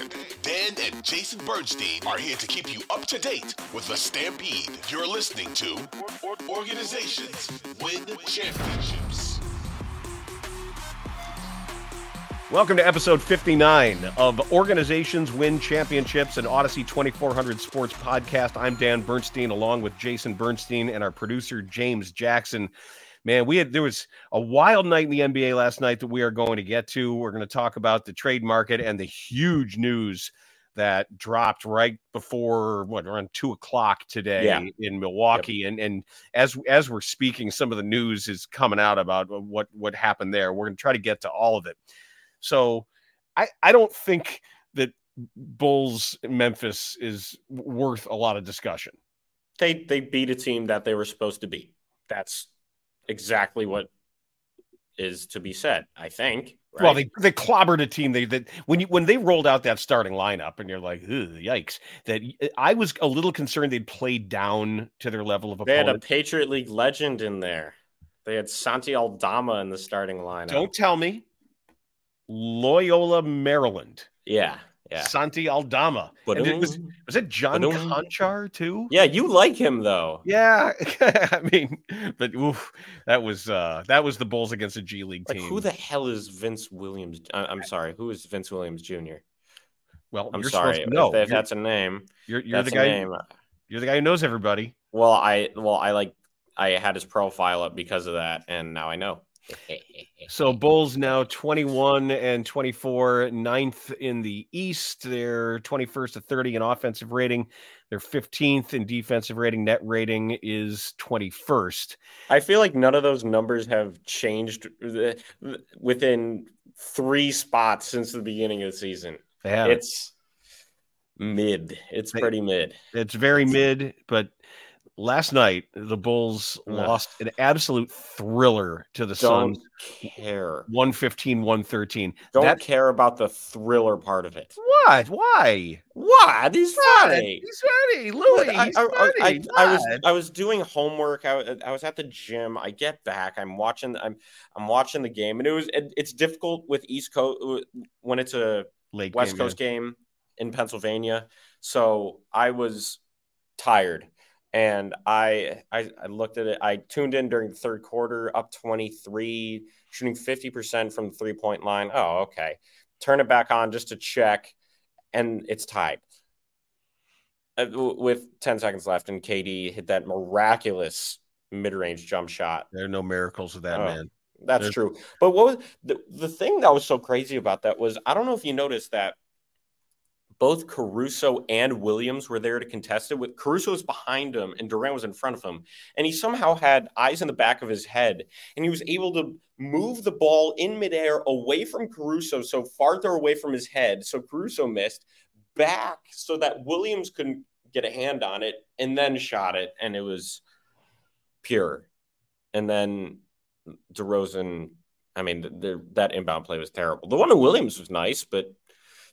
and Dan and Jason Bernstein are here to keep you up to date with the Stampede. You're listening to Organizations Win Championships. Welcome to episode 59 of Organizations Win Championships, an Odyssey 2400 Sports Podcast. I'm Dan Bernstein, along with Jason Bernstein and our producer, James Jackson. Man, there was a wild night in the NBA last night that we are going to get to. We're going to talk about the trade market and the huge news that dropped right before around 2:00 today in Milwaukee. Yep. And as we're speaking, some of the news is coming out about what happened there. We're going to try to get to all of it. So I don't think that Bulls Memphis is worth a lot of discussion. They beat a team that they were supposed to beat. That's exactly what is to be said, I think. Right? Well, they clobbered a team. When they rolled out that starting lineup, and you're like, yikes! That I was a little concerned they'd play down to their level of opponent. They had a Patriot League legend in there. They had Santi Aldama in the starting lineup. Don't tell me, Loyola, Maryland. Yeah. Santi Aldama. And it was it John Conchar too? Yeah, you like him though. Yeah, I mean, but oof, that was the Bulls against a G League team. Who the hell is Vince Williams? I'm sorry, who is Vince Williams Jr.? Well, I'm sorry, if that's a name. You're the guy. You're the guy who knows everybody. Well, I had his profile up because of that, and now I know. So Bulls now 21-24, ninth in the East. They're 21st to 30 in offensive rating. They're 15th in defensive rating. Net rating is 21st. I feel like none of those numbers have changed within three spots since the beginning of the season. Yeah. It's mid. It's pretty mid. It's very mid, but last night, the Bulls lost an absolute thriller to the Suns. Don't care. 115-113. Don't care about the thriller part of it. What? Why? What? He's funny. He's funny. Louis, I was doing homework. I was at the gym. I get back. I'm watching the game, and it's difficult with East Coast when it's a West Coast game in Pennsylvania. So I was tired. And I looked at it. I tuned in during the third quarter, up 23, shooting 50% from the three-point line. Oh, okay. Turn it back on just to check, and it's tied with 10 seconds left. And KD hit that miraculous mid-range jump shot. There are no miracles with that, man. That's true. But what was the thing that was so crazy about that was, I don't know if you noticed that both Caruso and Williams were there to contest it. With Caruso was behind him and Durant was in front of him. And he somehow had eyes in the back of his head. And he was able to move the ball in midair away from Caruso, so farther away from his head. So Caruso missed, back so that Williams couldn't get a hand on it, and then shot it. And it was pure. And then DeRozan, I mean, that inbound play was terrible. The one to Williams was nice, but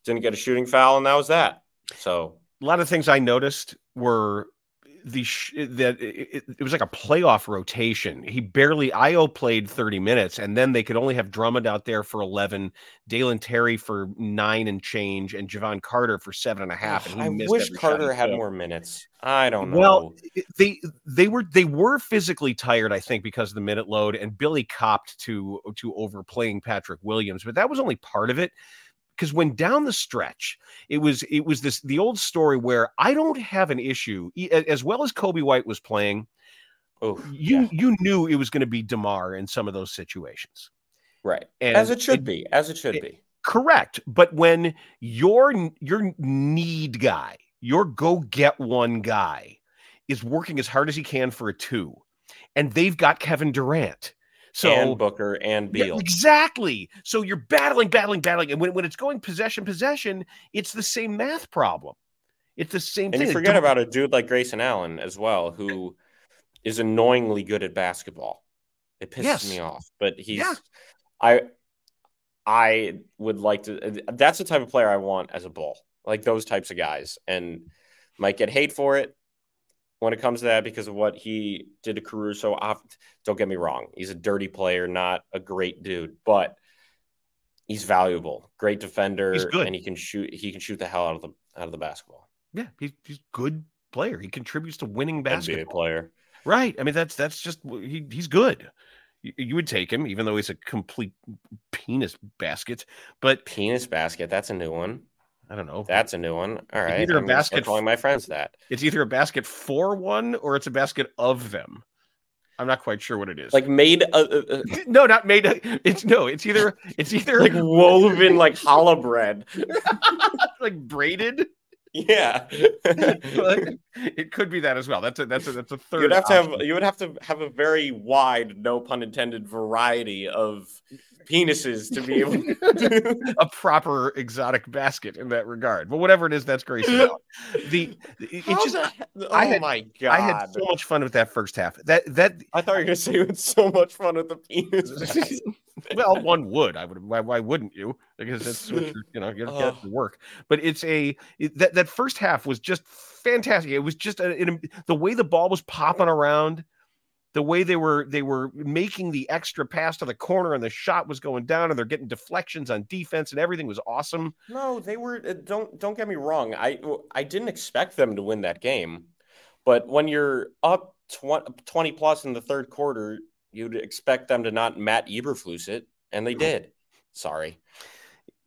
didn't get a shooting foul, and that was that. So a lot of things I noticed were it was like a playoff rotation. He barely, Io played 30 minutes, and then they could only have Drummond out there for 11, Dalen Terry for 9 and change, and Javon Carter for 7.5. And I wish Carter had more minutes. I don't know. Well, they were physically tired, I think, because of the minute load, and Billy copped to overplaying Patrick Williams, but that was only part of it. Because when down the stretch, it was this, the old story where I don't have an issue, as well as Coby White was playing. You knew it was going to be DeMar in some of those situations, right? And as it should be. Correct. But when your need guy, your go get one guy, is working as hard as he can for a 2, and they've got Kevin Durant. So, and Booker and Beal. Yeah, exactly. So you're battling. And when it's going possession, it's the same math problem. It's the same thing. And you forget about a dude like Grayson Allen as well, who is annoyingly good at basketball. It pisses me off. But he's I would like to – that's the type of player I want as a Bull, like those types of guys. And might get hate for it when it comes to that, because of what he did to Caruso. Don't get me wrong, he's a dirty player, not a great dude, but he's valuable, great defender, he's good, and he can shoot the hell out of the basketball. Yeah, he's a good player. He contributes to winning basketball. NBA player, right? I mean, that's just he's good. You would take him, even though he's a complete penis basket. But penis basket, that's a new one. I don't know. That's a new one. All right. Either I'm a basket calling my friends that. It's either a basket for one or it's a basket of them. I'm not quite sure what it is. Like made no, not made it's either like woven like challah bread. Like braided. Yeah. It could be that as well. That's a third. You would have to have a very wide, no pun intended, variety of penises to be able to do a proper exotic basket in that regard. But whatever it is, that's great. I had so much fun with that first half. That I thought you were gonna say it was so much fun with the penis. Well, one would. I would. Why wouldn't you? Because that's what you're gonna get to work. But that first half was just fantastic. It was just the way the ball was popping around, the way they were making the extra pass to the corner, and the shot was going down, and they're getting deflections on defense, and everything was awesome. No, they were. Don't get me wrong. I didn't expect them to win that game, but when you're up 20 plus in the third quarter, you'd expect them to not Matt Eberflus it, and they did. Sorry.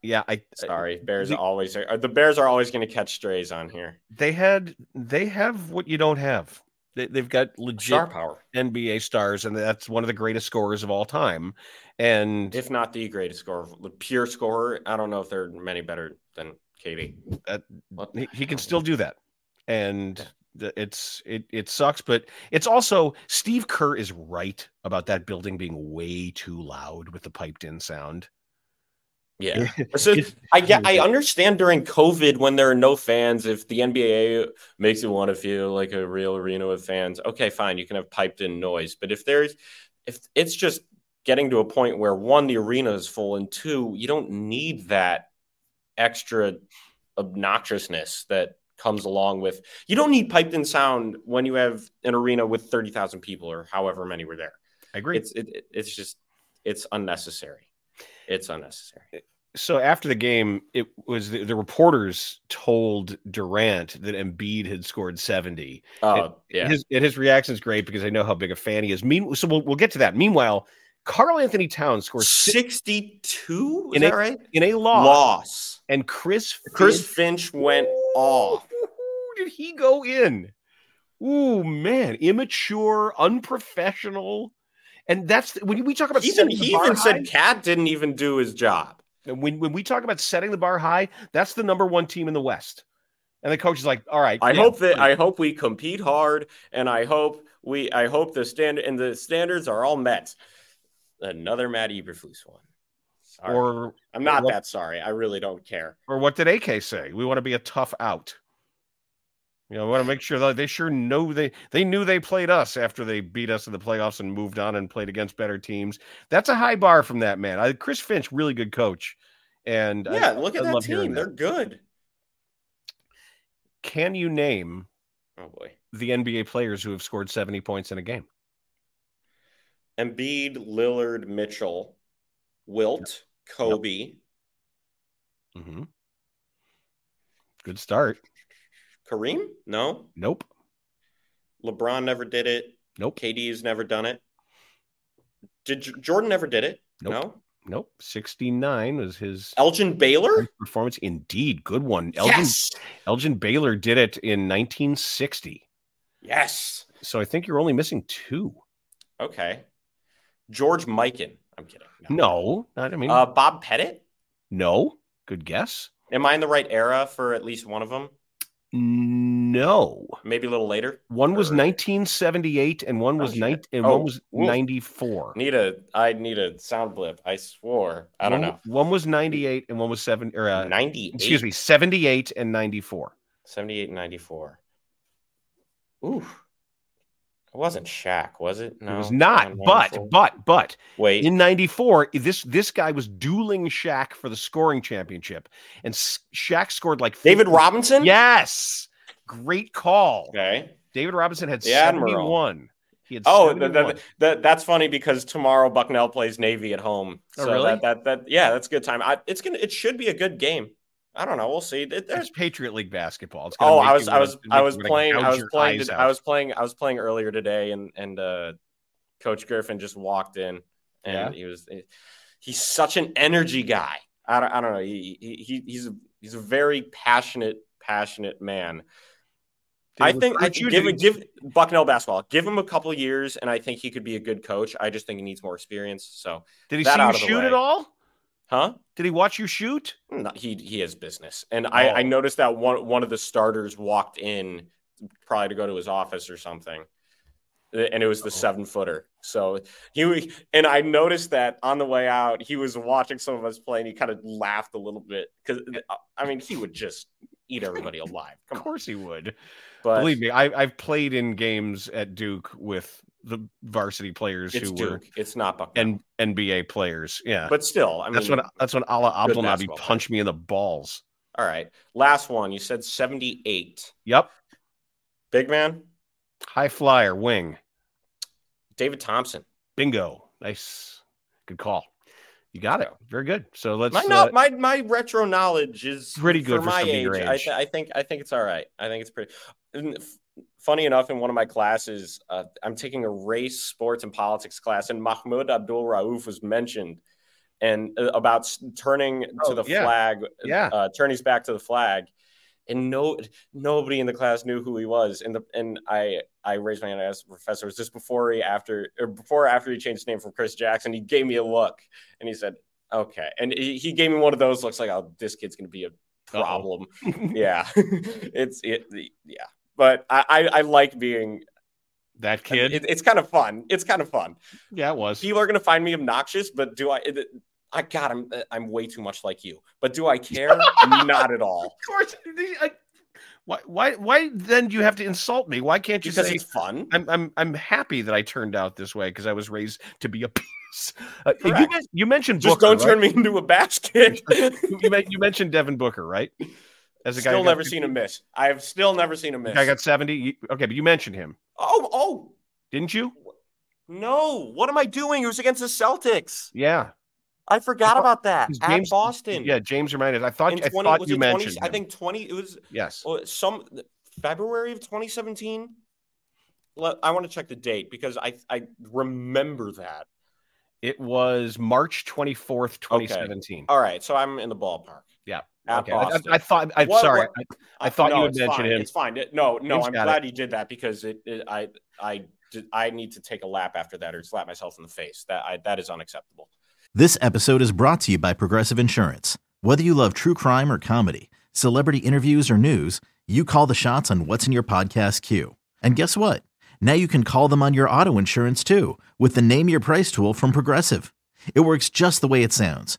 Yeah, sorry. Bears are always going to catch strays on here. They have what you don't have. They've got legit star power, NBA stars, and that's one of the greatest scorers of all time, and if not the greatest scorer, the pure scorer. I don't know if there are many better than KD. He can still do that, and it sucks, but it's also Steve Kerr is right about that building being way too loud with the piped-in sound. Yeah, so I understand during COVID when there are no fans, if the NBA makes you want to feel like a real arena with fans, okay, fine, you can have piped in noise. But if it's just getting to a point where 1, the arena is full, and 2, you don't need that extra obnoxiousness that comes along with. You don't need piped in sound when you have an arena with 30,000 people or however many were there. I agree. It's unnecessary. It's unnecessary. So after the game, it was the reporters told Durant that Embiid had scored 70. His reaction is great because I know how big a fan he is. So we'll get to that. Meanwhile, Karl Anthony Towns scores 62. Is that right? In a loss. And Chris Finch went off. Did he go in? Ooh, man, immature, unprofessional. And that's when we talk about he even said Cat didn't even do his job. And when we talk about setting the bar high, that's the number one team in the West. And the coach is like, all right, I hope we compete hard, and I hope the standards are all met. Another Matt Eberflus one. Sorry. I'm not sorry. I really don't care. Or what did AK say? We want to be a tough out. We want to make sure that they knew they played us after they beat us in the playoffs and moved on and played against better teams. That's a high bar from that man. Chris Finch, really good coach. And yeah, look at that team. They're good. Can you name the NBA players who have scored 70 points in a game. Embiid, Lillard, Mitchell, Wilt, Kobe. Mm-hmm. Good start. Kareem? No. Nope. LeBron never did it. Nope. KD's never done it. Jordan never did it. Nope. No. Nope. 69 was his. Elgin Baylor? Performance. Indeed. Good one. Elgin Baylor did it in 1960. Yes. So I think you're only missing two. Okay. George Mikan. I'm kidding. No. Not, I mean. Bob Pettit? No. Good guess. Am I in the right era for at least one of them? No. Maybe a little later. One was 1978 and one was 94. I need a sound blip. I swore. I don't know. One was 98 and one was 78 and 94. 78 and 94. Ooh. It wasn't Shaq, was it? No. It was not. But wait. In 94, this guy was dueling Shaq for the scoring championship. And Shaq scored like 50. David Robinson? Yes. Great call. Okay. David Robinson had 71. He had 71. That's funny because tomorrow Bucknell plays Navy at home. So really? That's a good time. It should be a good game. I don't know. We'll see. It's Patriot League basketball. I was playing earlier today, and Coach Griffin just walked in, and he's such an energy guy. I don't know. He's a very passionate man. I think give Bucknell basketball. Give him a couple years, and I think he could be a good coach. I just think he needs more experience. So did he see you shoot at all? Huh? Did he watch you shoot? No, he has business. And I noticed that one of the starters walked in probably to go to his office or something. And it was the 7-footer. So and I noticed that on the way out, he was watching some of us play and he kind of laughed a little bit. Because, I mean, he would just eat everybody alive. Of course he would. But believe me, I've played in games at Duke with the varsity players were it's not Bucknell and NBA players. Yeah. But still, I mean, that's when Ala Abdelnaby punched me in the balls. All right. Last one. You said 78. Yep. Big man. High flyer wing. David Thompson. Bingo. Nice. Good call. You got it. Very good. So let's my retro knowledge is pretty good for my age. Your age. I think it's all right. I think it's pretty. Funny enough, in one of my classes, I'm taking a race, sports, and politics class, and Mahmoud Abdul-Rauf was mentioned and about turning to the flag, turning his back to the flag, and nobody in the class knew who he was. And I raised my hand and asked the professor, "Was this before or after he changed his name from Chris Jackson?" He gave me a look, and he said, "Okay," and he gave me one of those looks like, "Oh, this kid's going to be a problem." Yeah, yeah. But I like being that kid. It's kind of fun. Yeah, it was. People are going to find me obnoxious, but do I? I'm way too much like you. But do I care? Not at all. Of course. Why then do you have to insult me? Why can't you say it's fun? I'm happy that I turned out this way because I was raised to be a piece. You mentioned Booker. Just don't turn me into a basket. You mentioned Devin Booker, right? As a guy I've still never seen a miss. I got 70. Okay, but you mentioned him. Oh. Didn't you? No. What am I doing? It was against the Celtics. Yeah. I forgot about that. At Boston. Yeah, James reminded. I thought you mentioned him. I think 20. It was some February of 2017. I want to check the date because I remember that. It was March 24th, 2017. Okay. All right. So I'm in the ballpark. Yeah. Okay. I thought you would mention him. It's fine. No, I'm glad you did that because I need to take a lap after that or slap myself in the face. That is unacceptable. This episode is brought to you by Progressive Insurance. Whether you love true crime or comedy, celebrity interviews or news, you call the shots on what's in your podcast queue. And guess what? Now you can call them on your auto insurance too with the Name Your Price tool from Progressive. It works just the way it sounds.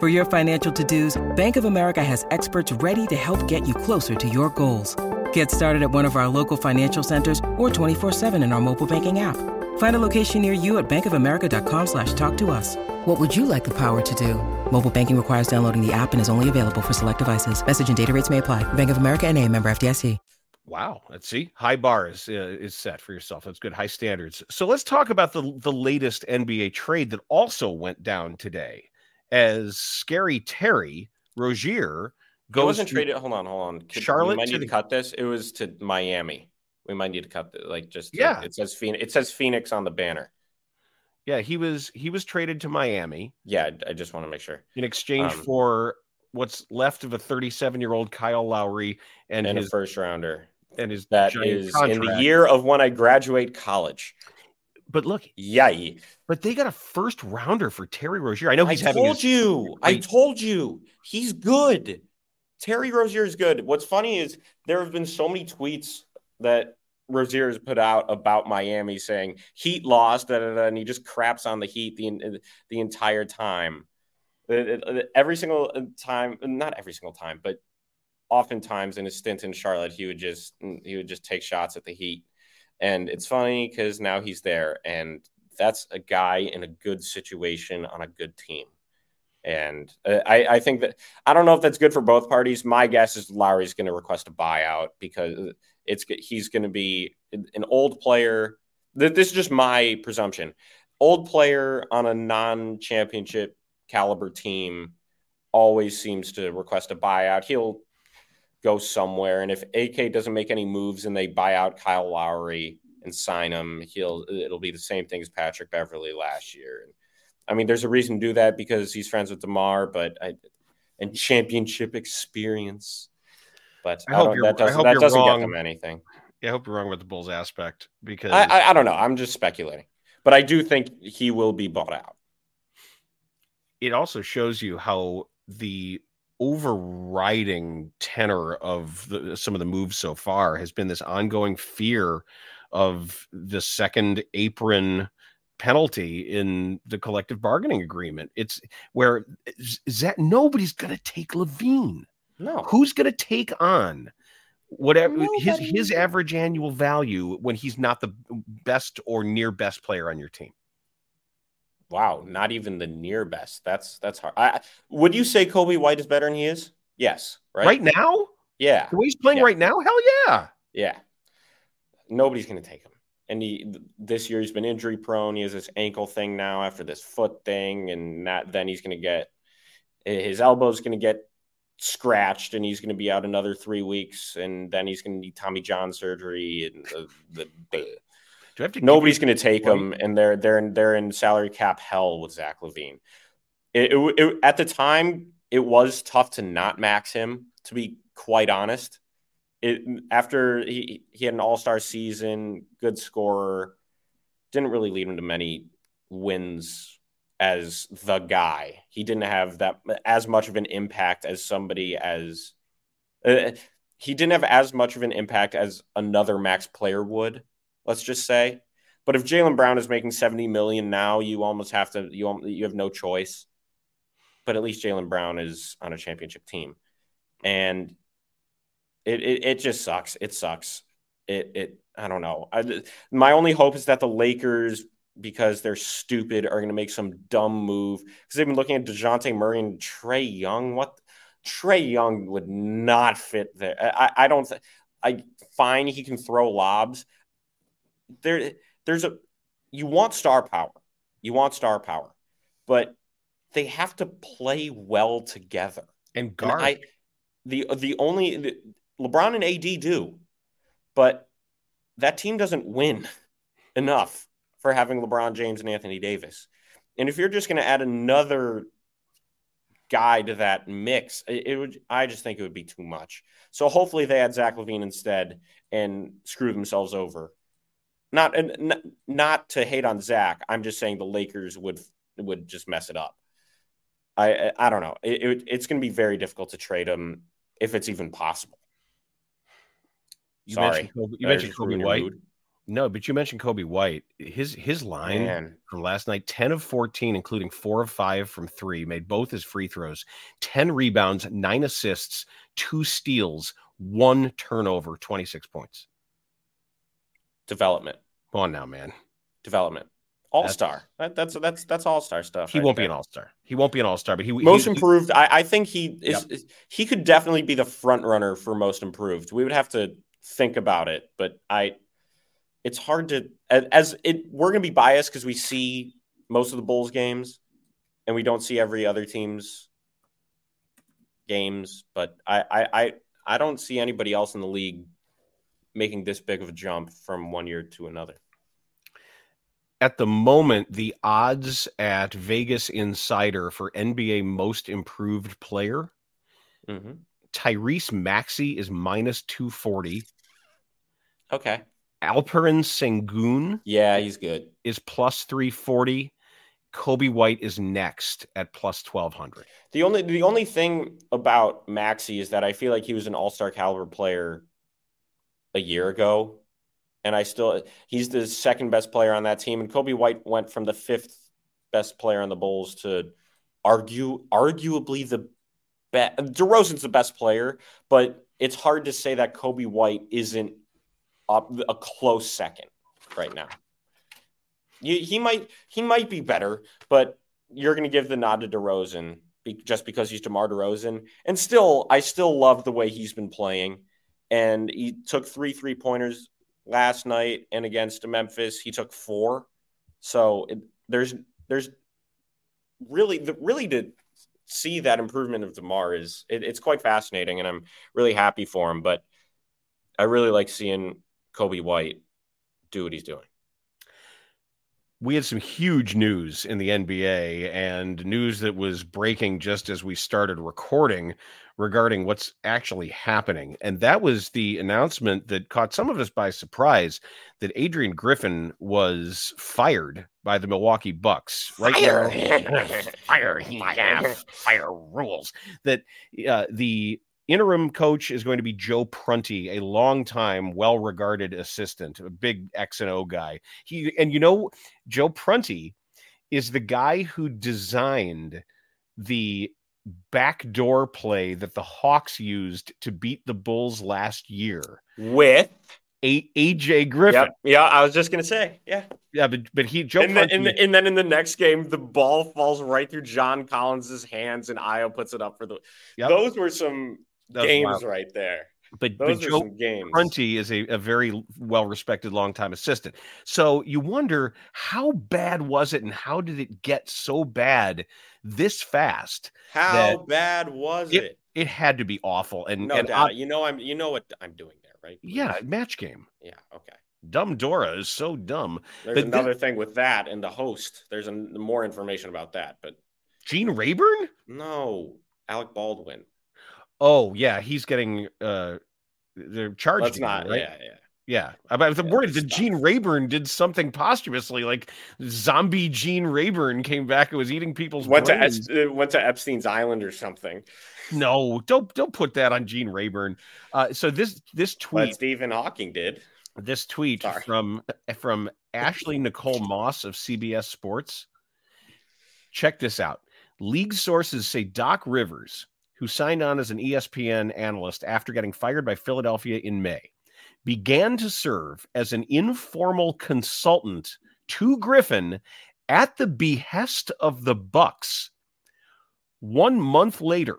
For your financial to-dos, Bank of America has experts ready to help get you closer to your goals. Get started at one of our local financial centers or 24/7 in our mobile banking app. Find a location near you at bankofamerica.com/talktous. What would you like the power to do? Mobile banking requires downloading the app and is only available for select devices. Message and data rates may apply. Bank of America NA, member FDIC. Wow. Let's see. High bar is set for yourself. That's good. High standards. So let's talk about the latest NBA trade that also went down today as scary Terry Rozier goes. It wasn't traded. Hold on. Charlotte. We might need to cut this. It was to Miami. We might need to cut the, like, just, yeah. It says Phoenix. It says Phoenix on the banner. Yeah. He was traded to Miami. Yeah. I just want to make sure. In exchange for what's left of a 37-year-old Kyle Lowry and his first rounder. And is that is contract. In the year of when I graduate college. But look, yay! But they got a first rounder for Terry Rozier. I know he's having. I told you, he's good. Terry Rozier is good. What's funny is there have been so many tweets that Rozier has put out about Miami saying Heat lost, and he just craps on the Heat the entire time. Every single time, not every single time, but oftentimes in his stint in Charlotte, he would just take shots at the Heat. And it's funny because now he's there, and that's a guy in a good situation on a good team. And I think that – I don't know if that's good for both parties. My guess is Lowry's going to request a buyout because he's going to be an old player. This is just my presumption. Old player on a non-championship caliber team always seems to request a buyout. He'll go somewhere, and if AK doesn't make any moves and they buy out Kyle Lowry and sign him, it'll be the same thing as Patrick Beverley last year. I mean, there's a reason to do that because he's friends with DeMar, and championship experience. But I hope that doesn't get them anything. Yeah, I hope you're wrong with the Bulls aspect because I don't know. I'm just speculating, but I do think he will be bought out. It also shows you how the overriding tenor of some of the moves so far has been this ongoing fear of the second apron penalty in the collective bargaining agreement. It's where is that nobody's going to take Levine. No, who's going to take on whatever his average annual value when he's not the best or near best player on your team? Wow, not even the near best. That's hard. Would you say Coby White is better than he is? Yes. Right now? Yeah. The way he's playing right now? Hell yeah. Yeah. Nobody's going to take him. And this year he's been injury prone. He has this ankle thing now after this foot thing. And then he's going to get – his elbow's going to get scratched and he's going to be out another 3 weeks. And then he's going to need Tommy John surgery and nobody's going to take him, and they're in salary cap hell with Zach LaVine. At the time, it was tough to not max him. To be quite honest, after he had an all-star season, good scorer, didn't really lead him to many wins as the guy. He didn't have that as much of an impact as somebody as he didn't have as much of an impact as another max player would. Let's just say, but if Jaylen Brown is making $70 million now, you almost have to. You have no choice. But at least Jaylen Brown is on a championship team, and it just sucks. It sucks. I don't know. My only hope is that the Lakers, because they're stupid, are going to make some dumb move because they've been looking at DeJounte Murray and Trae Young. What? Trae Young would not fit there. I don't. I fine. He can throw lobs. You want star power. You want star power, but they have to play well together. And guard. LeBron and AD do, but that team doesn't win enough for having LeBron James and Anthony Davis. And if you're just going to add another guy to that mix, I just think it would be too much. So hopefully they add Zach LaVine instead and screw themselves over. Not to hate on Zach. I'm just saying the Lakers would just mess it up. I don't know. It's going to be very difficult to trade him if it's even possible. You mentioned Coby White. No, but you mentioned Coby White. His line from last night, 10 of 14, including 4 of 5 from 3, made both his free throws, 10 rebounds, 9 assists, 2 steals, 1 turnover, 26 points. Development. Come on now, man. Development. All-star. That's all-star stuff. He won't be an all-star. He won't be an all-star, but he most improved. I think he is. Yep. He could definitely be the front runner for most improved. We would have to think about it, but it's hard to we're going to be biased because we see most of the Bulls games and we don't see every other team's games. But I don't see anybody else in the league making this big of a jump from one year to another. At the moment, the odds at Vegas Insider for NBA Most Improved Player, Tyrese Maxey is minus 240. Okay. Alperen Sengun. Yeah, he's good. Is plus 340. Coby White is next at plus 1,200. The only thing about Maxey is that I feel like he was an all-star caliber player a year ago. And he's the second best player on that team. And Coby White went from the fifth best player on the Bulls to arguably the best. DeRozan's the best player, but it's hard to say that Coby White isn't a close second right now. He might be better, but you're going to give the nod to DeRozan just because he's DeMar DeRozan. And I still love the way he's been playing. And he took 3 3-pointers last night, and against Memphis, he took 4. So there's really to see that improvement of DeMar it's quite fascinating, and I'm really happy for him. But I really like seeing Coby White do what he's doing. We had some huge news in the NBA, and news that was breaking just as we started recording regarding what's actually happening. And that was the announcement that caught some of us by surprise that Adrian Griffin was fired by the Milwaukee Bucks. Fire rules. That the interim coach is going to be Joe Prunty, a longtime, well-regarded assistant, a big X and O guy. Joe Prunty is the guy who designed the backdoor play that the Hawks used to beat the Bulls last year with A.J. Griffin. Yep. Yeah, I was just going to say, yeah. Yeah, but then in the next game, the ball falls right through John Collins' hands and Ayo puts it up for the... Yep. Those were some... games right there. But Joe Prunty is a very well-respected longtime assistant. So you wonder, how bad was it and how did it get so bad this fast? How bad was it? It had to be awful. And no doubt. You know what I'm doing there, right? Yeah, match game. Yeah, okay. Dumb Dora is so dumb. There's another thing with that and the host. There's more information about that. But Gene Rayburn? No, Alec Baldwin. Oh, yeah, he's getting they're charged. Let's not, right? Yeah. I'm worried that Gene Rayburn did something posthumously, like zombie Gene Rayburn came back and was eating people's brains. Went to Epstein's Island or something. No, don't put that on Gene Rayburn. So this tweet... But Stephen Hawking did. This tweet from Ashley Nicole Moss of CBS Sports. Check this out. League sources say Doc Rivers, who signed on as an ESPN analyst after getting fired by Philadelphia in May, began to serve as an informal consultant to Griffin at the behest of the Bucks. 1 month later,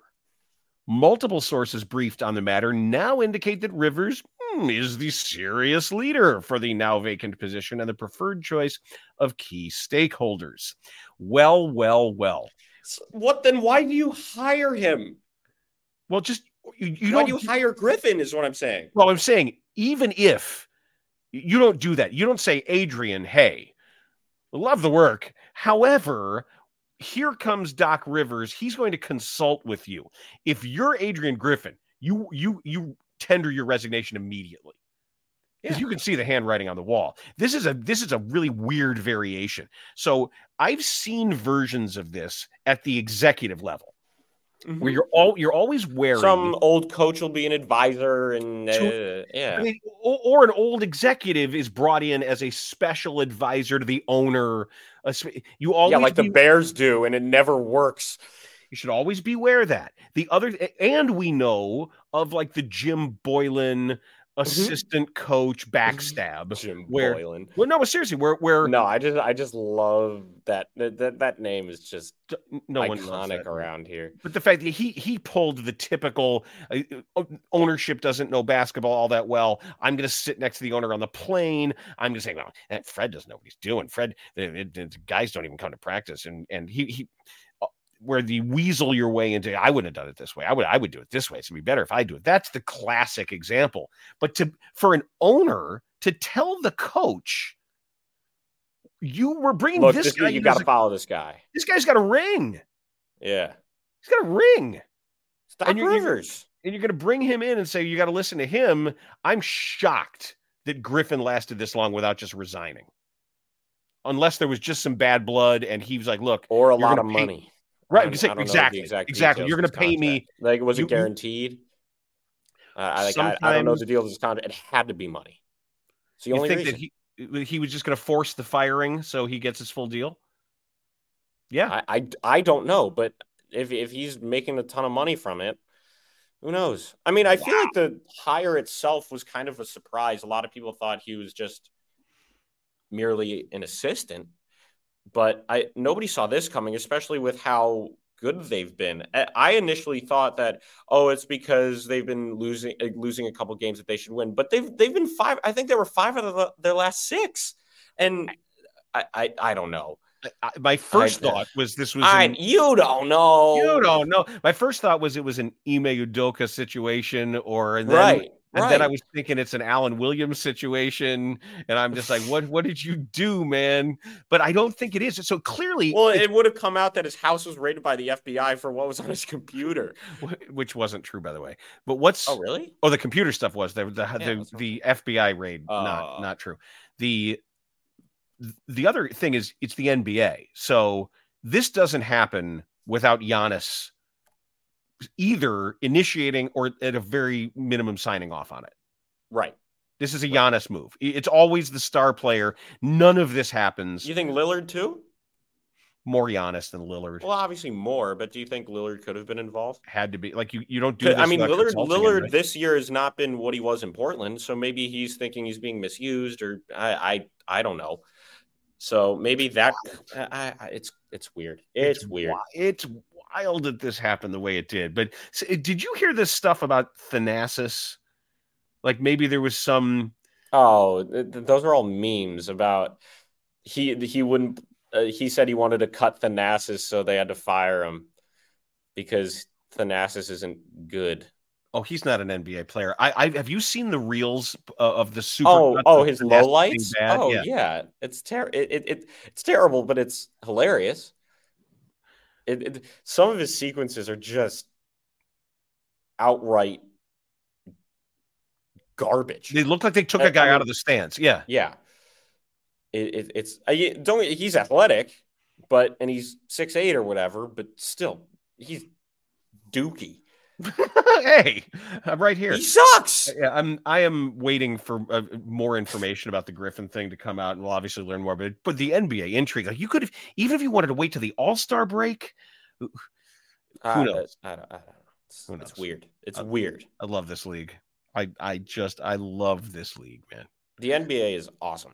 multiple sources briefed on the matter now indicate that Rivers is the serious leader for the now vacant position and the preferred choice of key stakeholders. Well. What then? Why do you hire him? Well, just you hire Griffin is what I'm saying. Well, I'm saying even if you don't do that, you don't say, Adrian, hey, love the work. However, here comes Doc Rivers. He's going to consult with you. If you're Adrian Griffin, you tender your resignation immediately. Because you can see the handwriting on the wall. This is a really weird variation. So I've seen versions of this at the executive level. mm-hmm. where you're always wearing. Some old coach will be an advisor, and I mean, or an old executive is brought in as a special advisor to the owner. You always the Bears do, and it never works. You should always beware that the other, and we know of like the Jim Boylan assistant mm-hmm. coach backstab. Jim Boylan. Well, no, but seriously, I just love that name is just iconic around here. But the fact that he pulled the typical ownership doesn't know basketball all that well. I'm going to sit next to the owner on the plane. I'm going to say, well, Fred doesn't know what he's doing. Fred, the guys don't even come to practice, and he. Where the weasel your way into, I wouldn't have done it this way. I would do it this way. It's gonna be better if I do it. That's the classic example. But for an owner to tell the coach, you were bringing this guy. You got to follow this guy. This guy's got a ring. Yeah, he's got a ring. Doc Rivers, and you're gonna bring him in and say you got to listen to him. I'm shocked that Griffin lasted this long without just resigning, unless there was just some bad blood and he was like, look, or a lot of money. Right, exactly. You're going to pay me. Like, was it guaranteed? I don't know the deal with this contract. It had to be money. So you think that he was just going to force the firing so he gets his full deal? Yeah, I don't know, but if he's making a ton of money from it, who knows? I mean, I feel like the hire itself was kind of a surprise. A lot of people thought he was just merely an assistant. But nobody saw this coming, especially with how good they've been. I initially thought that, it's because they've been losing a couple games that they should win. But they've been five. I think they were five out of their last six. And I don't know. My first thought was this was. You don't know. You don't know. My first thought was it was an Ime Udoka situation, then I was thinking it's an Alan Williams situation, and I'm just like, what did you do, man? But I don't think it is. So clearly... Well, it would have come out that his house was raided by the FBI for what was on his computer. Which wasn't true, by the way. But what's... Oh, really? Oh, the computer stuff was. The FBI raid, not true. The other thing is, it's the NBA. So this doesn't happen without Giannis either initiating or at a very minimum signing off on it. Right. This is a Giannis move. It's always the star player. None of this happens. You think Lillard too? More Giannis than Lillard. Well, obviously more, but do you think Lillard could have been involved? Had to be. Like you don't do this. I mean, Lillard right? This year has not been what he was in Portland. So maybe he's thinking he's being misused or I don't know. So maybe that it's weird. It's weird. It's wild that this happened the way it did. But did you hear this stuff about Thanasis? Like maybe there was some. Oh, those are all memes about he wouldn't. He said he wanted to cut Thanasis, so they had to fire him because Thanasis isn't good. Oh, he's not an NBA player. I have you seen the reels of the super? Oh, his lowlights. Oh, yeah. It's terrible. It's terrible, but it's hilarious. Some of his sequences are just outright garbage. They look like they took a guy out of the stands. Yeah, yeah. He's athletic, and he's 6'8" or whatever, but still, he's dookie. Hey, I'm right here. He sucks. Yeah, I am waiting for more information about the Griffin thing to come out, and we'll obviously learn more. But the NBA intrigue, like you could have, even if you wanted to wait till the All-Star break, who knows? I don't know. It's weird. It's weird. I love this league. I love this league, man. The NBA is awesome.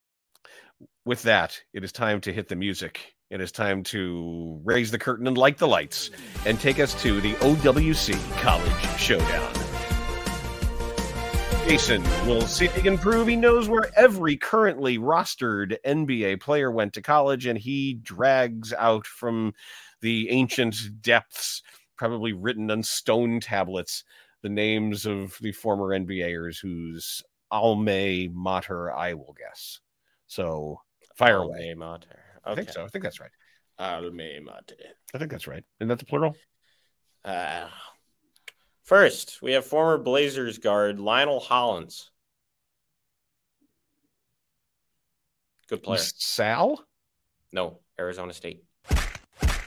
With that, it is time to hit the music. It is time to raise the curtain and light the lights and take us to the OWC College Showdown. Jason will see if he can prove he knows where every currently rostered NBA player went to college, and he drags out from the ancient depths probably written on stone tablets the names of the former NBAers whose alma mater I will guess. So fire away. Mater. Okay. I think so. I think that's right. Alma mater. I think that's right. Isn't that the plural? First, we have former Blazers guard Lionel Hollins. Good player. Sal? No, Arizona State.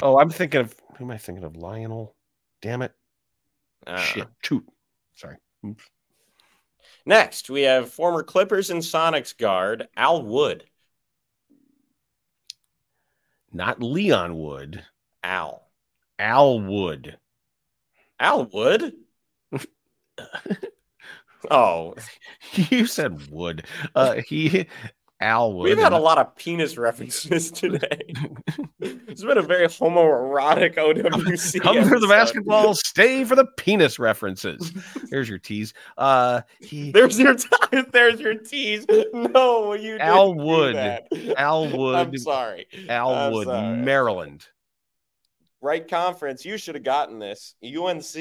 Oh, I'm thinking of... Who am I thinking of? Lionel? Damn it. Shit. Toot. Sorry. Oops. Next, we have former Clippers and Sonics guard Al Wood. Not Leon Wood. Al. Al Wood. Al Wood? Oh. You said Wood. Al Wood. We've had a lot of penis references today. It's been a very homoerotic OWC. Come for the basketball, stay for the penis references. There's your tease. There's your time. There's your tease. No, you Al didn't Wood. Do that. Al Wood. I'm sorry. Al Wood, Maryland. Right conference. You should have gotten this. UNC.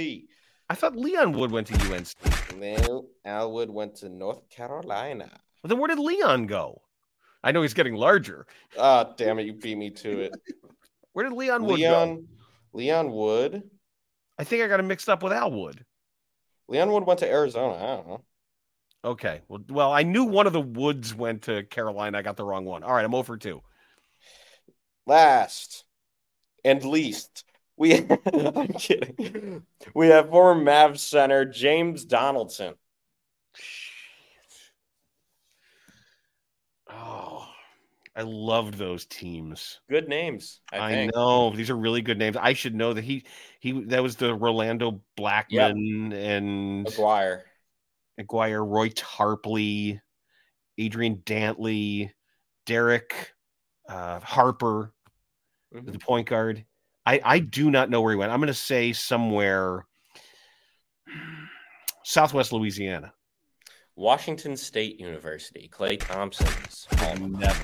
I thought Leon Wood went to UNC. No, Al Wood went to North Carolina. Well, then where did Leon go? I know he's getting larger. Ah, oh, damn it. You beat me to it. Where did Leon Wood go? Leon Wood. I think I got him mixed up with Al Wood. Leon Wood went to Arizona. I don't know. Okay. Well, I knew one of the Woods went to Carolina. I got the wrong one. All right. I'm 0 for 2. Last and least, I'm kidding. We have former Mavs center James Donaldson. Oh, I loved those teams. Good names. I think. I know. These are really good names. I should know that that was the Rolando Blackman and Aguirre, Roy Tarpley, Adrian Dantley, Derek Harper, the point guard. I do not know where he went. I'm going to say somewhere Southwest Louisiana. Washington State University, Clay Thompson's. Never.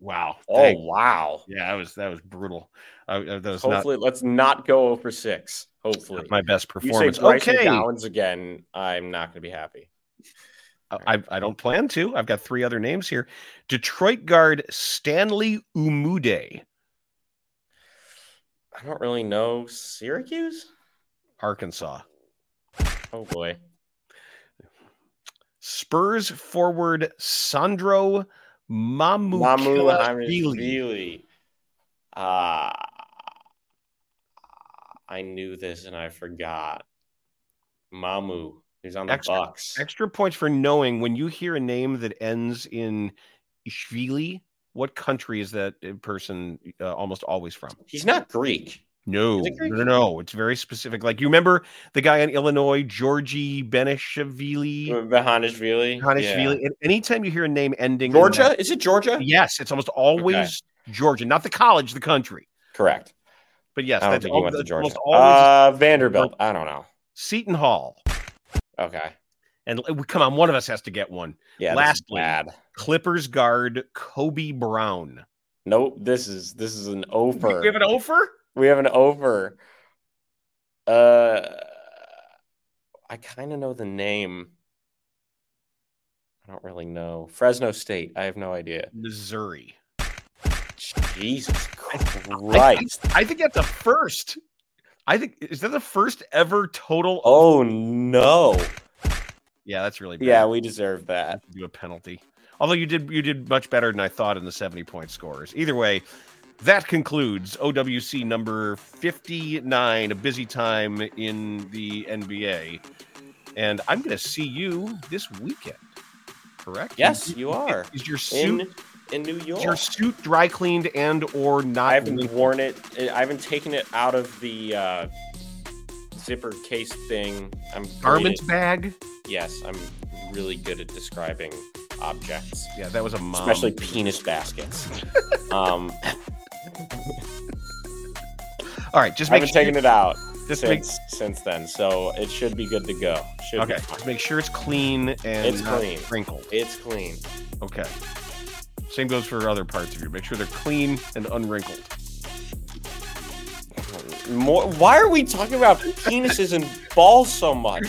Wow. Dang. Oh, wow. Yeah, that was brutal. Let's not go 0 for 6. Hopefully. My best performance. You say Bryson Collins again, I'm not going to be happy. I don't plan to. I've got 3 other names here. Detroit guard Stanley Umude. I don't really know. Syracuse? Arkansas. Oh, boy. Spurs forward Sandro Mamuchila. I knew this and I forgot. Mamu. He's on the Bucks. Extra points for knowing when you hear a name that ends in Ishvili, what country is that person almost always from? He's not Greek. No, it's very specific. Like, you remember the guy in Illinois, Georgie Banishvili? Banishvili. Yeah. Anytime you hear a name ending... Georgia? Is it Georgia? Yes, it's almost always Georgia. Not the college, the country. Correct. But yes, I don't think he went to Georgia. Almost always Vanderbilt. I don't know. Seton Hall. Okay. And come on, one of us has to get one. Yeah, lastly, Clippers guard Kobe Brown. Nope, this is an offer. We have an offer? We have an over. I kind of know the name. I don't really know. Fresno State. I have no idea. Missouri. Jesus Christ. I think that's the first. Is that the first ever total? Oh, no. Yeah, that's really bad. Yeah, we deserve that. Do a penalty. Although you did much better than I thought in the 70-point scorers. Either way, that concludes OWC number 59, a busy time in the NBA. And I'm going to see you this weekend, correct? Yes, you are. Is your suit in New York? Is your suit dry cleaned and or not? I haven't worn it. I haven't taken it out of the zipper case thing. I'm garment bag? Yes, I'm really good at describing objects. Yeah, that was a mom. Especially penis baskets. All right, just I haven't taken it out since then, so it should be good to go. Okay, just make sure it's clean and it's clean. Wrinkled. It's clean. Okay. Same goes for other parts of you. Make sure they're clean and unwrinkled. more. Why are we talking about penises and balls so much?